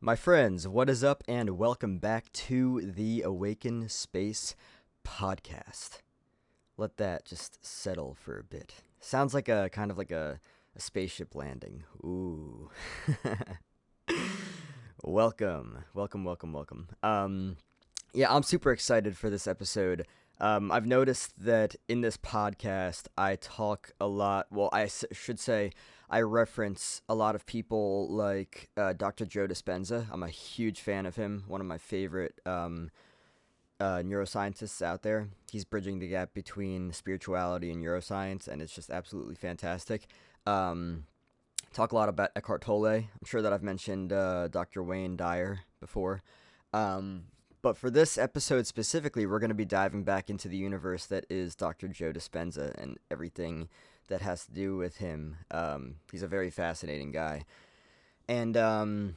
My friends, what is up and welcome back to the Awaken Space podcast. Let that just settle for a bit. Sounds like a kind of like a spaceship landing. Ooh. Welcome. Yeah, I'm super excited for this episode. I've noticed that in this podcast, I talk a lot, well, I should say I reference a lot of people like Dr. Joe Dispenza. I'm a huge fan of him, one of my favorite neuroscientists out there. He's bridging the gap between spirituality and neuroscience, and it's just absolutely fantastic. Talk a lot about Eckhart Tolle. I'm sure that I've mentioned Dr. Wayne Dyer before. But for this episode specifically, we're going to be diving back into the universe that is Dr. Joe Dispenza and everything that has to do with him. He's a very fascinating guy. And,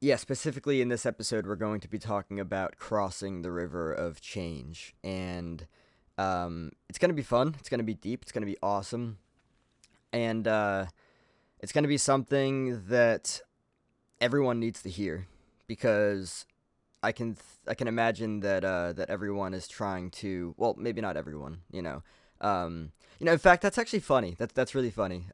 yeah, specifically in this episode, we're going to be talking about crossing the river of change. And it's going to be fun. It's going to be deep. It's going to be awesome. And it's going to be something that everyone needs to hear because I can imagine that that everyone is trying to, well, maybe not everyone, in fact, that's actually funny. That's really funny.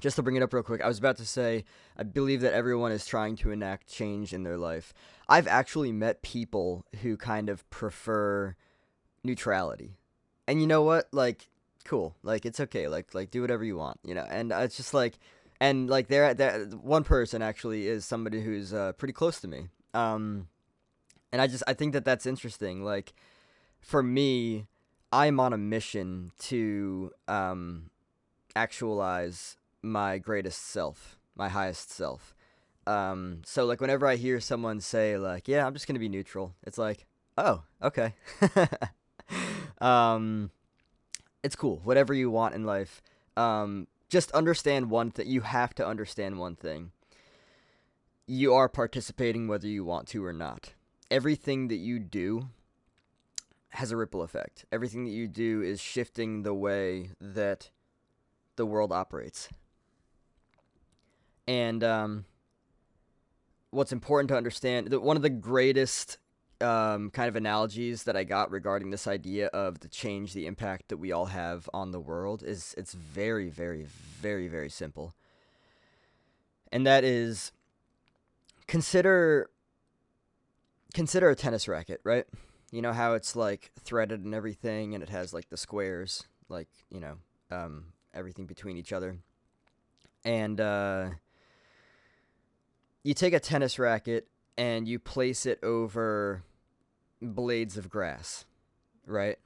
Just to bring it up real quick, I was about to say, I believe that everyone is trying to enact change in their life. I've actually met people who kind of prefer neutrality, and you know what? Like, cool. Like, it's okay. Like do whatever you want, and it's just like, and like that one person actually is somebody who's pretty close to me. And I think that that's interesting. Like, for me, I'm on a mission to, actualize my greatest self, my highest self. So like whenever I hear someone say like, yeah, I'm just going to be neutral, it's like, oh, okay. It's cool. Whatever you want in life. Just understand one thing. You have to understand one thing. You are participating whether you want to or not. Everything that you do has a ripple effect. Everything that you do is shifting the way that the world operates. And what's important to understand, that one of the greatest kind of analogies that I got regarding this idea of the change, the impact that we all have on the world, is it's very, very, very, very simple. And that is, Consider a tennis racket, right? You know how it's like threaded and everything, and it has like the squares, like, everything between each other. And you take a tennis racket and you place it over blades of grass, right?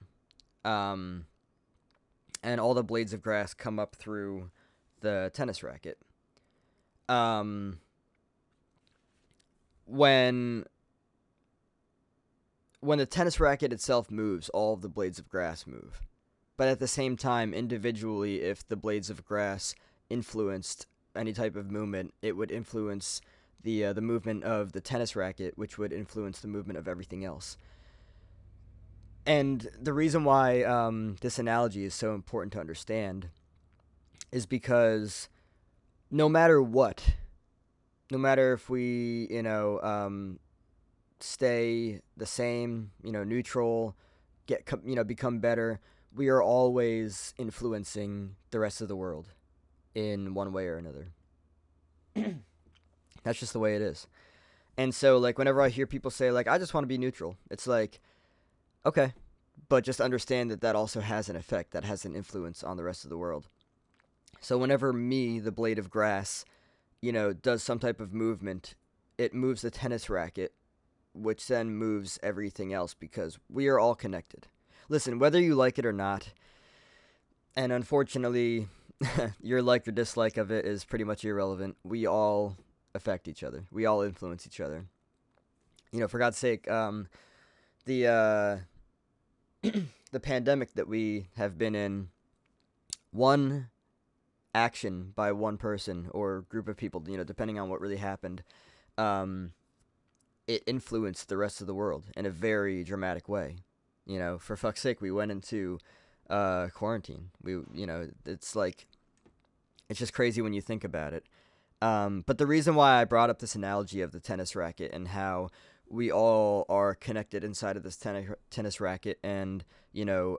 And all the blades of grass come up through the tennis racket. When the tennis racket itself moves, all of the blades of grass move. But at the same time, individually, if the blades of grass influenced any type of movement, it would influence the movement of the tennis racket, which would influence the movement of everything else. And the reason why this analogy is so important to understand is because no matter what, no matter if we, stay the same, neutral, become better, we are always influencing the rest of the world in one way or another. That's just the way it is. And so, like, whenever I hear people say, like, I just want to be neutral, it's like, okay, but just understand that that also has an effect, that has an influence on the rest of the world. So whenever me, the blade of grass, does some type of movement, it moves the tennis racket, which then moves everything else because we are all connected. Listen, whether you like it or not, and unfortunately, your like or dislike of it is pretty much irrelevant. We all affect each other. We all influence each other. For God's sake, the pandemic that we have been in, one action by one person or group of people, depending on what really happened, it influenced the rest of the world in a very dramatic way. For fuck's sake, we went into quarantine. It's just crazy when you think about it. But the reason why I brought up this analogy of the tennis racket and how we all are connected inside of this tennis racket, and, you know,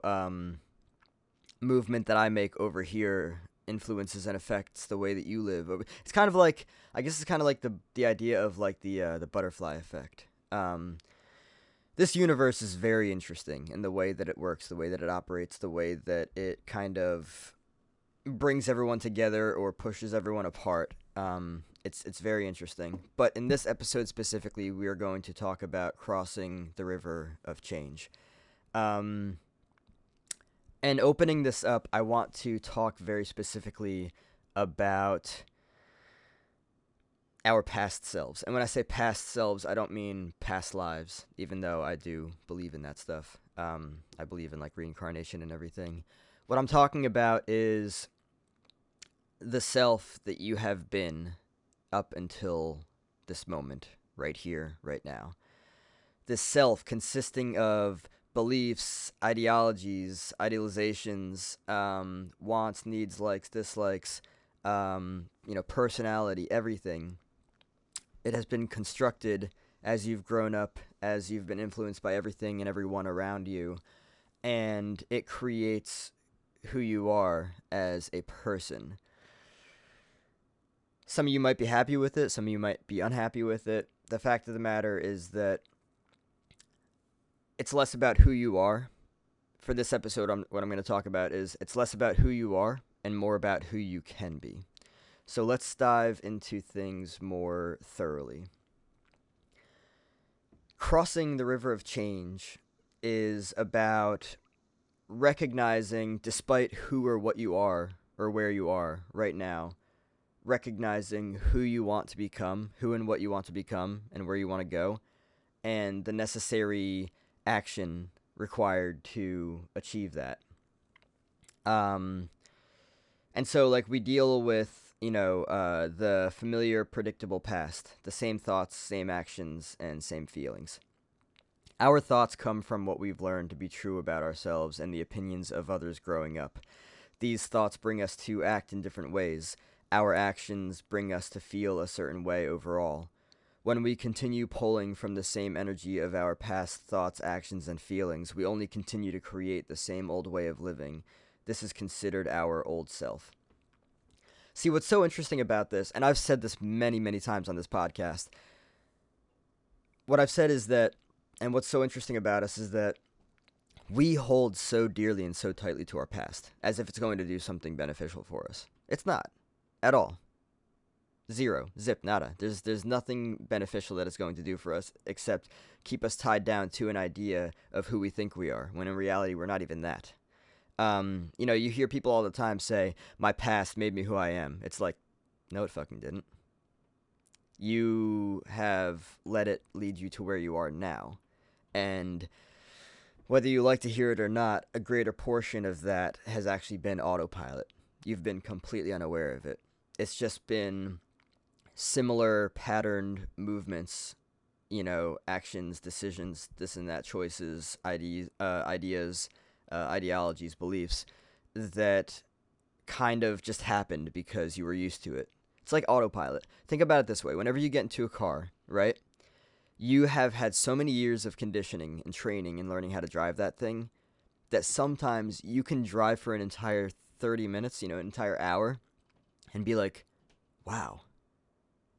movement that I make over here influences and affects the way that you live. It's kind of like, I guess it's kind of like the idea of like the butterfly effect. This universe is very interesting in the way that it works, the way that it operates, the way that it kind of brings everyone together or pushes everyone apart. It's very interesting. But in this episode specifically, we are going to talk about crossing the river of change. And opening this up, I want to talk very specifically about our past selves. And when I say past selves, I don't mean past lives, even though I do believe in that stuff. I believe in, like, reincarnation and everything. What I'm talking about is the self that you have been up until this moment, right here, right now. This self consisting of beliefs, ideologies, idealizations, wants, needs, likes, dislikes, you know, personality, everything. It has been constructed as you've grown up, as you've been influenced by everything and everyone around you, and it creates who you are as a person. Some of you might be happy with it, some of you might be unhappy with it. The fact of the matter is that it's less about who you are. For this episode, what I'm going to talk about is it's less about who you are and more about who you can be. So let's dive into things more thoroughly. Crossing the river of change is about recognizing, despite who or what you are or where you are right now, recognizing who you want to become, who and what you want to become and where you want to go, and the necessary action required to achieve that. And so, like, we deal with, you know, the familiar, predictable past, the same thoughts, same actions, and same feelings. Our thoughts come from what we've learned to be true about ourselves and the opinions of others growing up. These thoughts bring us to act in different ways. Our actions bring us to feel a certain way overall. When we continue pulling from the same energy of our past thoughts, actions, and feelings, we only continue to create the same old way of living. This is considered our old self. See, what's so interesting about this, and I've said this many, many times on this podcast, what I've said is that, and what's so interesting about us is that we hold so dearly and so tightly to our past, as if it's going to do something beneficial for us. It's not. At all. Zero. Zip. Nada. There's nothing beneficial that it's going to do for us except keep us tied down to an idea of who we think we are, when in reality we're not even that. You know, you hear people all the time say, my past made me who I am. It's like, no, it fucking didn't. You have let it lead you to where you are now. And whether you like to hear it or not, a greater portion of that has actually been autopilot. You've been completely unaware of it. It's just been similar patterned movements, you know, actions, decisions, this and that, choices, ideas, ideologies, beliefs that kind of just happened because you were used to it. It's like autopilot. Think about it this way. Whenever you get into a car, right, you have had so many years of conditioning and training and learning how to drive that thing that sometimes you can drive for an entire 30 minutes, you know, an entire hour, and be like, wow,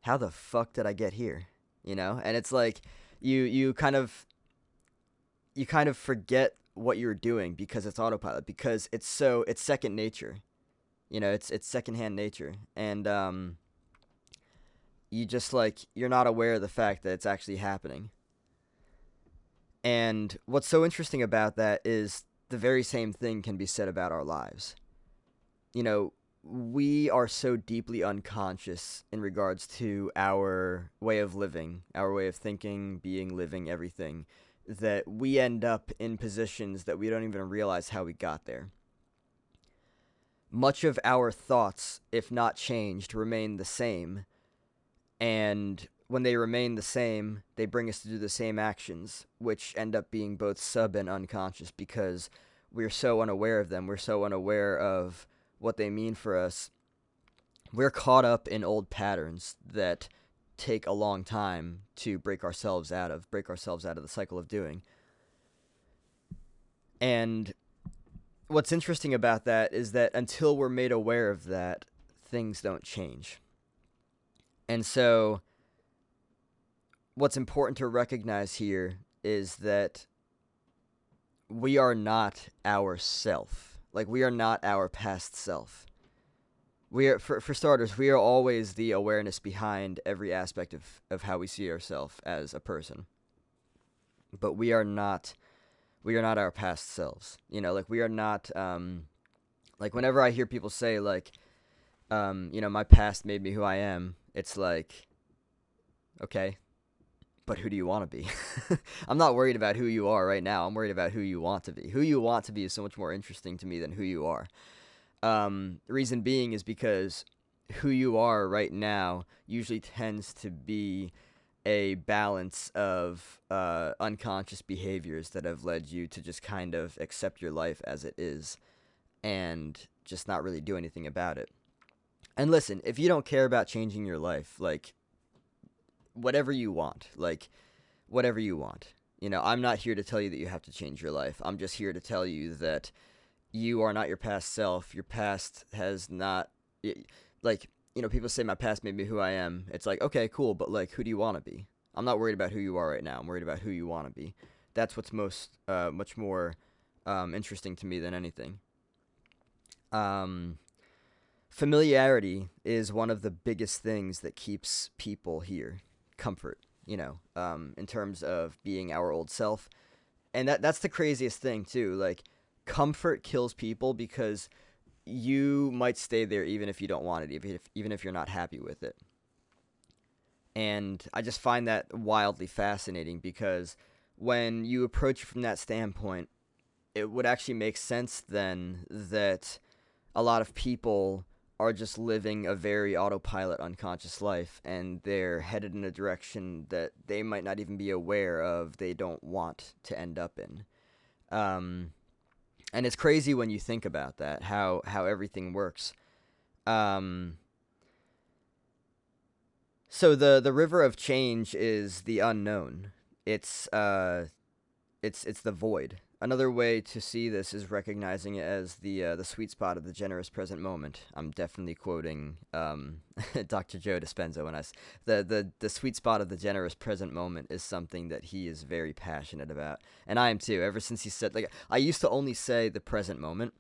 how the fuck did I get here? You know? And it's like you kind of forget what you're doing because it's autopilot, because it's second nature, you know, it's secondhand nature. And, you just, like, you're not aware of the fact that it's actually happening. And what's so interesting about that is the very same thing can be said about our lives. You know, we are so deeply unconscious in regards to our way of living, our way of thinking, being, living, everything, that we end up in positions that we don't even realize how we got there. Much of our thoughts, if not changed, remain the same. And when they remain the same, they bring us to do the same actions, which end up being both sub and unconscious because we're so unaware of them. We're so unaware of what they mean for us we're caught up in old patterns that take a long time to break ourselves out of the cycle of doing. And what's interesting about that is that until we're made aware of that, things don't change. And so what's important to recognize here is that we are not ourself. Like, we are not our past self. We are, for starters, we are always the awareness behind every aspect of how we see ourselves as a person. But we are not our past selves. You know, like, we are not, like, whenever I hear people say, like, you know, my past made me who I am, it's like, okay, but who do you want to be? I'm not worried about who you are right now. I'm worried about who you want to be. Who you want to be is so much more interesting to me than who you are. The reason being is because who you are right now usually tends to be a balance of unconscious behaviors that have led you to just kind of accept your life as it is and just not really do anything about it. And listen, if you don't care about changing your life, like, whatever you want. You know, I'm not here to tell you that you have to change your life. I'm just here to tell you that you are not your past self. Your past has not, like, you know, people say my past made me who I am. It's like, okay, cool, but, like, who do you want to be? I'm not worried about who you are right now. I'm worried about who you want to be. That's what's much more interesting to me than anything. Familiarity is one of the biggest things that keeps people here. Comfort, you know, in terms of being our old self. And that's the craziest thing, too. Like, comfort kills people because you might stay there even if you don't want it, even if you're not happy with it. And I just find that wildly fascinating because when you approach it from that standpoint, it would actually make sense then that a lot of people are just living a very autopilot unconscious life, and they're headed in a direction that they might not even be aware of they don't want to end up in. And it's crazy when you think about that, how everything works. So the river of change is the unknown. It's the void. Another way to see this is recognizing it as the sweet spot of the generous present moment. I'm definitely quoting Dr. Joe Dispenza when the sweet spot of the generous present moment is something that he is very passionate about, and I am too. Ever since he said, like, I used to only say the present moment.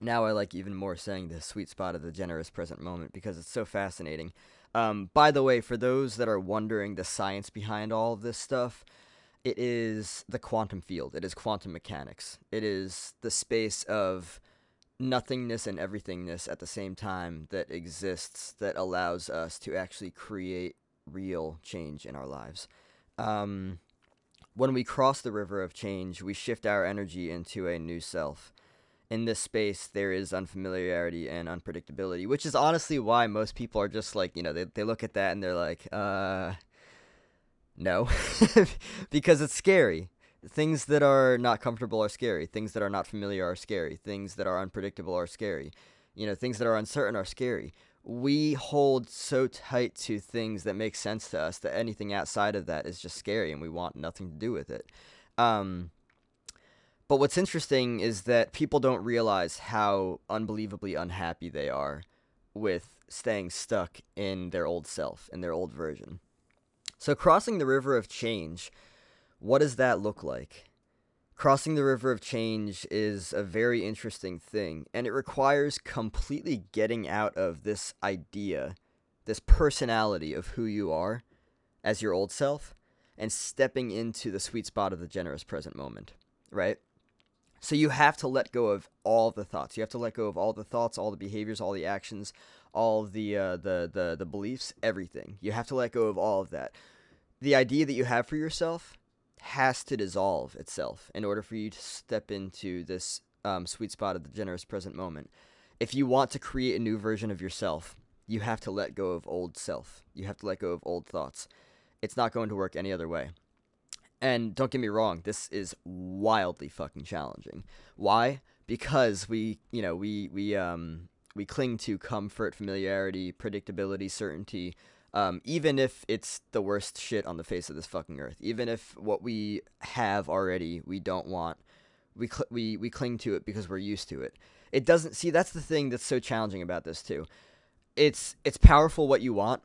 Now I like even more saying the sweet spot of the generous present moment because it's so fascinating. By the way, for those that are wondering the science behind all of this stuff, it is the quantum field. It is quantum mechanics. It is the space of nothingness and everythingness at the same time that exists that allows us to actually create real change in our lives. When we cross the river of change, we shift our energy into a new self. In this space, there is unfamiliarity and unpredictability, which is honestly why most people are just like, you know, they look at that and they're like, no, because it's scary. Things that are not comfortable are scary. Things that are not familiar are scary. Things that are unpredictable are scary. You know, things that are uncertain are scary. We hold so tight to things that make sense to us that anything outside of that is just scary and we want nothing to do with it. But what's interesting is that people don't realize how unbelievably unhappy they are with staying stuck in their old self, in their old version. So crossing the river of change, what does that look like? Crossing the river of change is a very interesting thing, and it requires completely getting out of this idea, this personality of who you are as your old self, and stepping into the sweet spot of the generous present moment, right? So you have to let go of all the thoughts. You have to let go of all the thoughts, all the behaviors, all the actions, all the beliefs, everything. You have to let go of all of that. The idea that you have for yourself has to dissolve itself in order for you to step into this sweet spot of the generous present moment. If you want to create a new version of yourself, you have to let go of old self. You have to let go of old thoughts. It's not going to work any other way. And don't get me wrong, this is wildly fucking challenging. Why? Because we, you know, we we cling to comfort, familiarity, predictability, certainty, even if it's the worst shit on the face of this fucking earth, even if what we have already we don't want, we cling to it because we're used to it. It doesn't see that's the thing that's so challenging about this too. It's powerful what you want,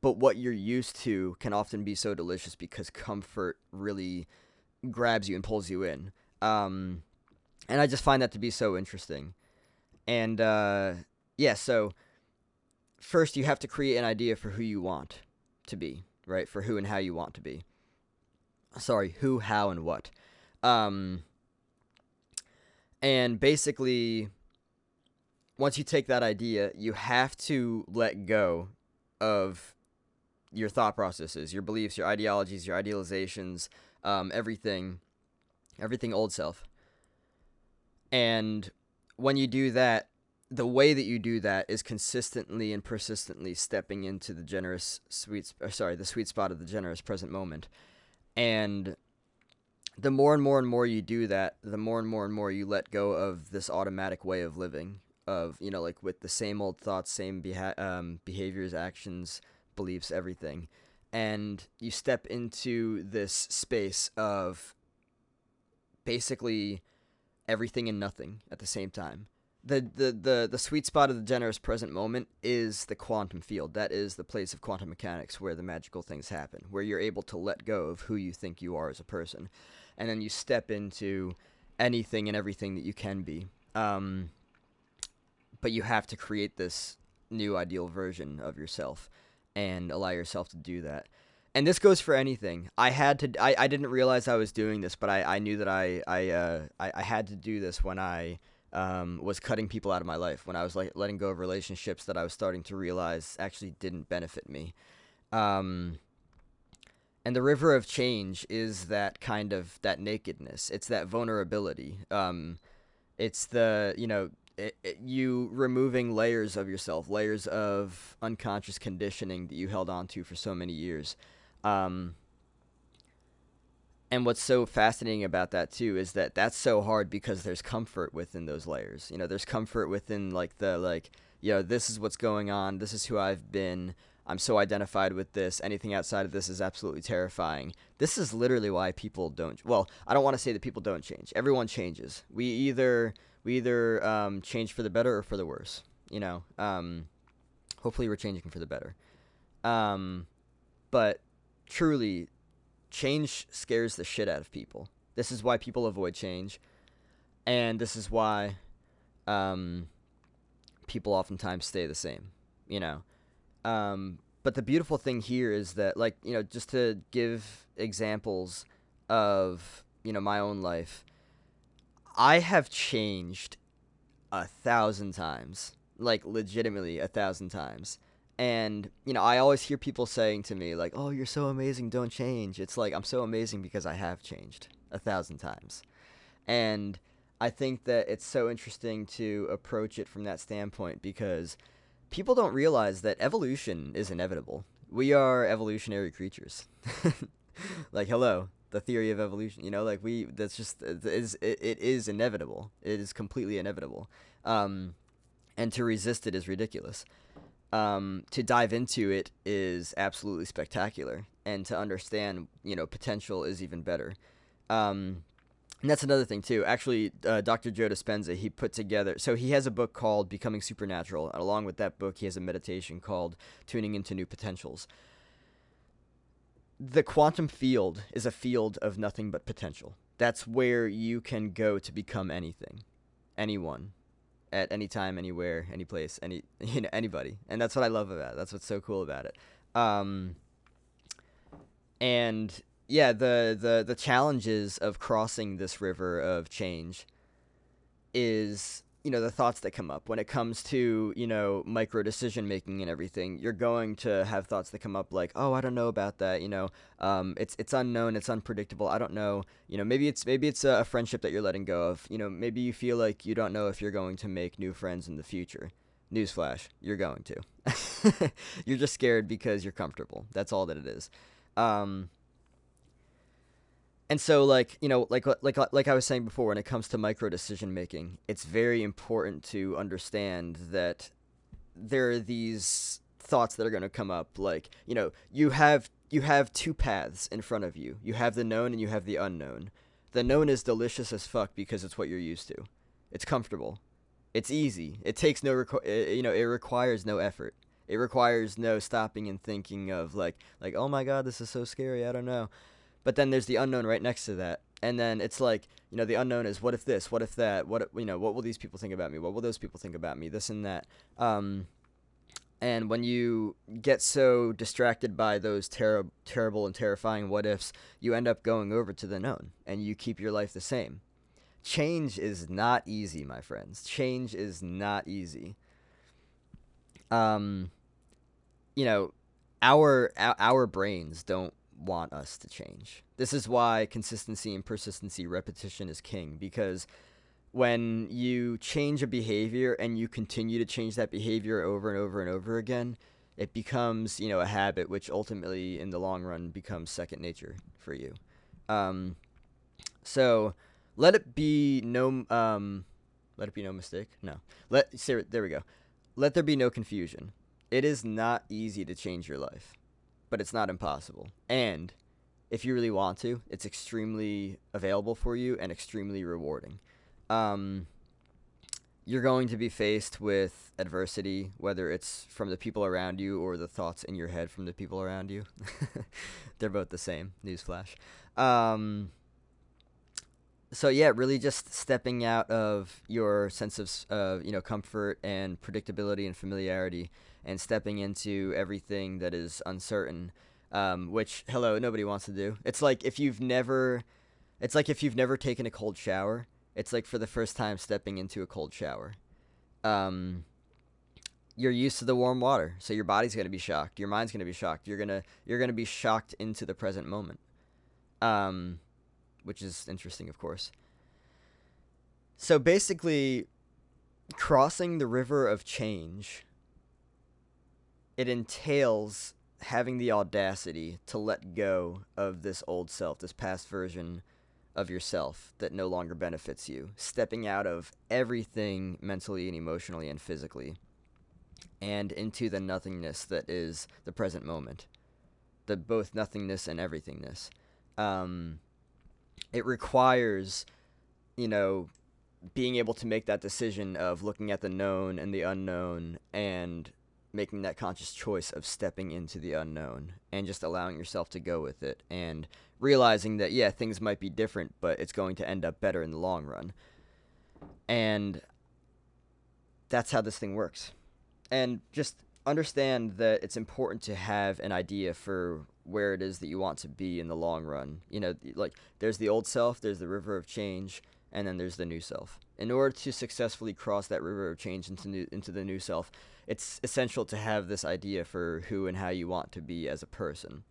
but what you're used to can often be so delicious because comfort really grabs you and pulls you in. And I just find that to be so interesting. And yeah, so first you have to create an idea for who you want to be, right? For who and how you want to be. Sorry, who, how, and what. And basically, once you take that idea, you have to let go of your thought processes, your beliefs, your ideologies, your idealizations, everything old self. And when you do that, the way that you do that is consistently and persistently stepping into the sweet spot of the generous present moment. And the more and more and more you do that, the more and more and more you let go of this automatic way of living, of, you know, like with the same old thoughts, same behaviors, actions, beliefs, everything. And you step into this space of basically everything and nothing at the same time. The sweet spot of the generous present moment is the quantum field. That is the place of quantum mechanics where the magical things happen, where you're able to let go of who you think you are as a person. And then you step into anything and everything that you can be. But you have to create this new ideal version of yourself and allow yourself to do that. And this goes for anything. I didn't realize I was doing this, but I knew that I had to do this when I was cutting people out of my life, when I was like letting go of relationships that I was starting to realize actually didn't benefit me. And the river of change is that kind of that nakedness. It's that vulnerability. It's the, you know, you removing layers of yourself, layers of unconscious conditioning that you held on to for so many years. And what's so fascinating about that too is that that's so hard because there's comfort within those layers. You know, there's comfort within this is what's going on. This is who I've been. I'm so identified with this. Anything outside of this is absolutely terrifying. This is literally why people don't. Well, I don't want to say that people don't change. Everyone changes. We either change for the better or for the worse. You know, hopefully we're changing for the better. But truly, change scares the shit out of people. This is why people avoid change. And this is why people oftentimes stay the same, you know. But the beautiful thing here is that, like, you know, just to give examples of, you know, my own life, I have changed 1,000 times, like legitimately 1,000 times. And, you know, I always hear people saying to me, like, oh, you're so amazing, don't change. It's like, I'm so amazing because I have changed 1,000 times. And I think that it's so interesting to approach it from that standpoint because people don't realize that evolution is inevitable. We are evolutionary creatures. Like, hello, the theory of evolution, you know, like it is inevitable. It is completely inevitable. And to resist it is ridiculous. To dive into it is absolutely spectacular, and to understand, you know, potential is even better. And that's another thing too. Actually, Dr. Joe Dispenza, he put together, so he has a book called Becoming Supernatural, and along with that book, he has a meditation called Tuning Into New Potentials. The quantum field is a field of nothing but potential. That's where you can go to become anything, anyone, at any time, anywhere, any place, anybody. And that's what I love about it. That's what's so cool about it. And yeah, the challenges of crossing this river of change is, you know, the thoughts that come up when it comes to, you know, micro decision making and everything. You're going to have thoughts that come up like, oh, I don't know about that. You know, it's unknown. It's unpredictable. I don't know. You know, maybe it's a friendship that you're letting go of. You know, maybe you feel like you don't know if you're going to make new friends in the future. Newsflash, you're going to. You're just scared because you're comfortable. That's all that it is. And so, like, you know, like I was saying before, when it comes to micro decision making, it's very important to understand that there are these thoughts that are going to come up. Like, you know, you have two paths in front of you. You have the known and you have the unknown. The known is delicious as fuck because it's what you're used to. It's comfortable. It's easy. It takes no, it requires no effort. It requires no stopping and thinking of like, oh my God, this is so scary. I don't know. But then there's the unknown right next to that. And then it's like, you know, the unknown is what if this, what if that, what, you know, what will these people think about me? What will those people think about me? This and that. And when you get so distracted by those terrible and terrifying what ifs, you end up going over to the known and you keep your life the same. Change is not easy, my friends. Change is not easy. You know, our brains don't want us to change. This is why consistency and persistency, repetition is king, because when you change a behavior and you continue to change that behavior over and over and over again, it becomes, you know, a habit, which ultimately in the long run becomes second nature for you. So let there be no confusion. It is not easy to change your life, but it's not impossible. And if you really want to, it's extremely available for you and extremely rewarding. You're going to be faced with adversity, whether it's from the people around you or the thoughts in your head from the people around you. They're both the same, newsflash. So yeah, really just stepping out of your sense of, you know, comfort and predictability and familiarity, and stepping into everything that is uncertain, which, hello, nobody wants to do. It's like if you've never taken a cold shower. It's like for the first time stepping into a cold shower. You're used to the warm water, so your body's going to be shocked. Your mind's going to be shocked. You're gonna be shocked into the present moment, which is interesting, of course. So basically, crossing the river of change, it entails having the audacity to let go of this old self, this past version of yourself that no longer benefits you, stepping out of everything mentally and emotionally and physically and into the nothingness that is the present moment, the both nothingness and everythingness. It requires, you know, being able to make that decision of looking at the known and the unknown and making that conscious choice of stepping into the unknown and just allowing yourself to go with it and realizing that, yeah, things might be different, but it's going to end up better in the long run. And that's how this thing works. And just understand that it's important to have an idea for where it is that you want to be in the long run. You know, like, there's the old self, there's the river of change, and then there's the new self. In order to successfully cross that river of change into the new self, it's essential to have this idea for who and how you want to be as a person.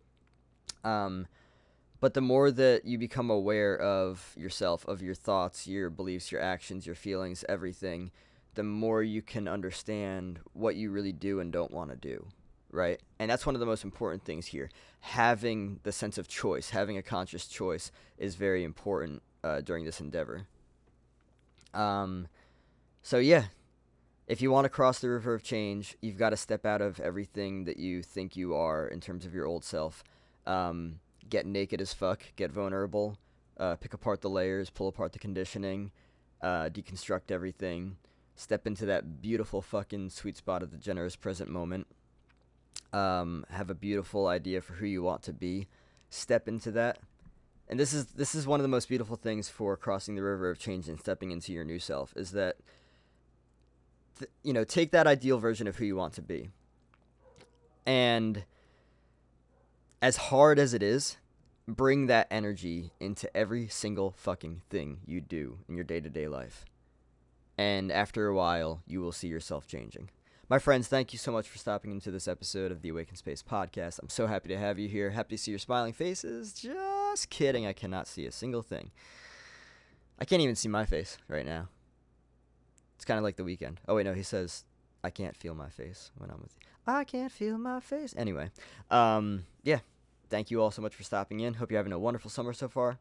But the more that you become aware of yourself, of your thoughts, your beliefs, your actions, your feelings, everything, the more you can understand what you really do and don't want to do, right? And that's one of the most important things here. Having the sense of choice, having a conscious choice is very important during this endeavor. So yeah, if you want to cross the river of change, you've got to step out of everything that you think you are in terms of your old self. Get naked as fuck, get vulnerable, pick apart the layers, pull apart the conditioning, deconstruct everything, step into that beautiful fucking sweet spot of the generous present moment. Have a beautiful idea for who you want to be. Step into that. And this is one of the most beautiful things for crossing the river of change and stepping into your new self, is that, you know, take that ideal version of who you want to be. And as hard as it is, bring that energy into every single fucking thing you do in your day-to-day life. And after a while, you will see yourself changing. My friends, thank you so much for stopping into this episode of the Awaken Space podcast. I'm so happy to have you here. Happy to see your smiling faces. Just kidding. I cannot see a single thing. I can't even see my face right now. It's kind of like The Weeknd. Oh, wait, no, he says, I can't feel my face when I'm with you. I can't feel my face. Anyway, yeah, thank you all so much for stopping in. Hope you're having a wonderful summer so far.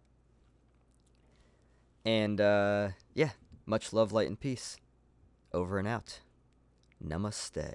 And yeah, much love, light, and peace. Over and out. Namaste.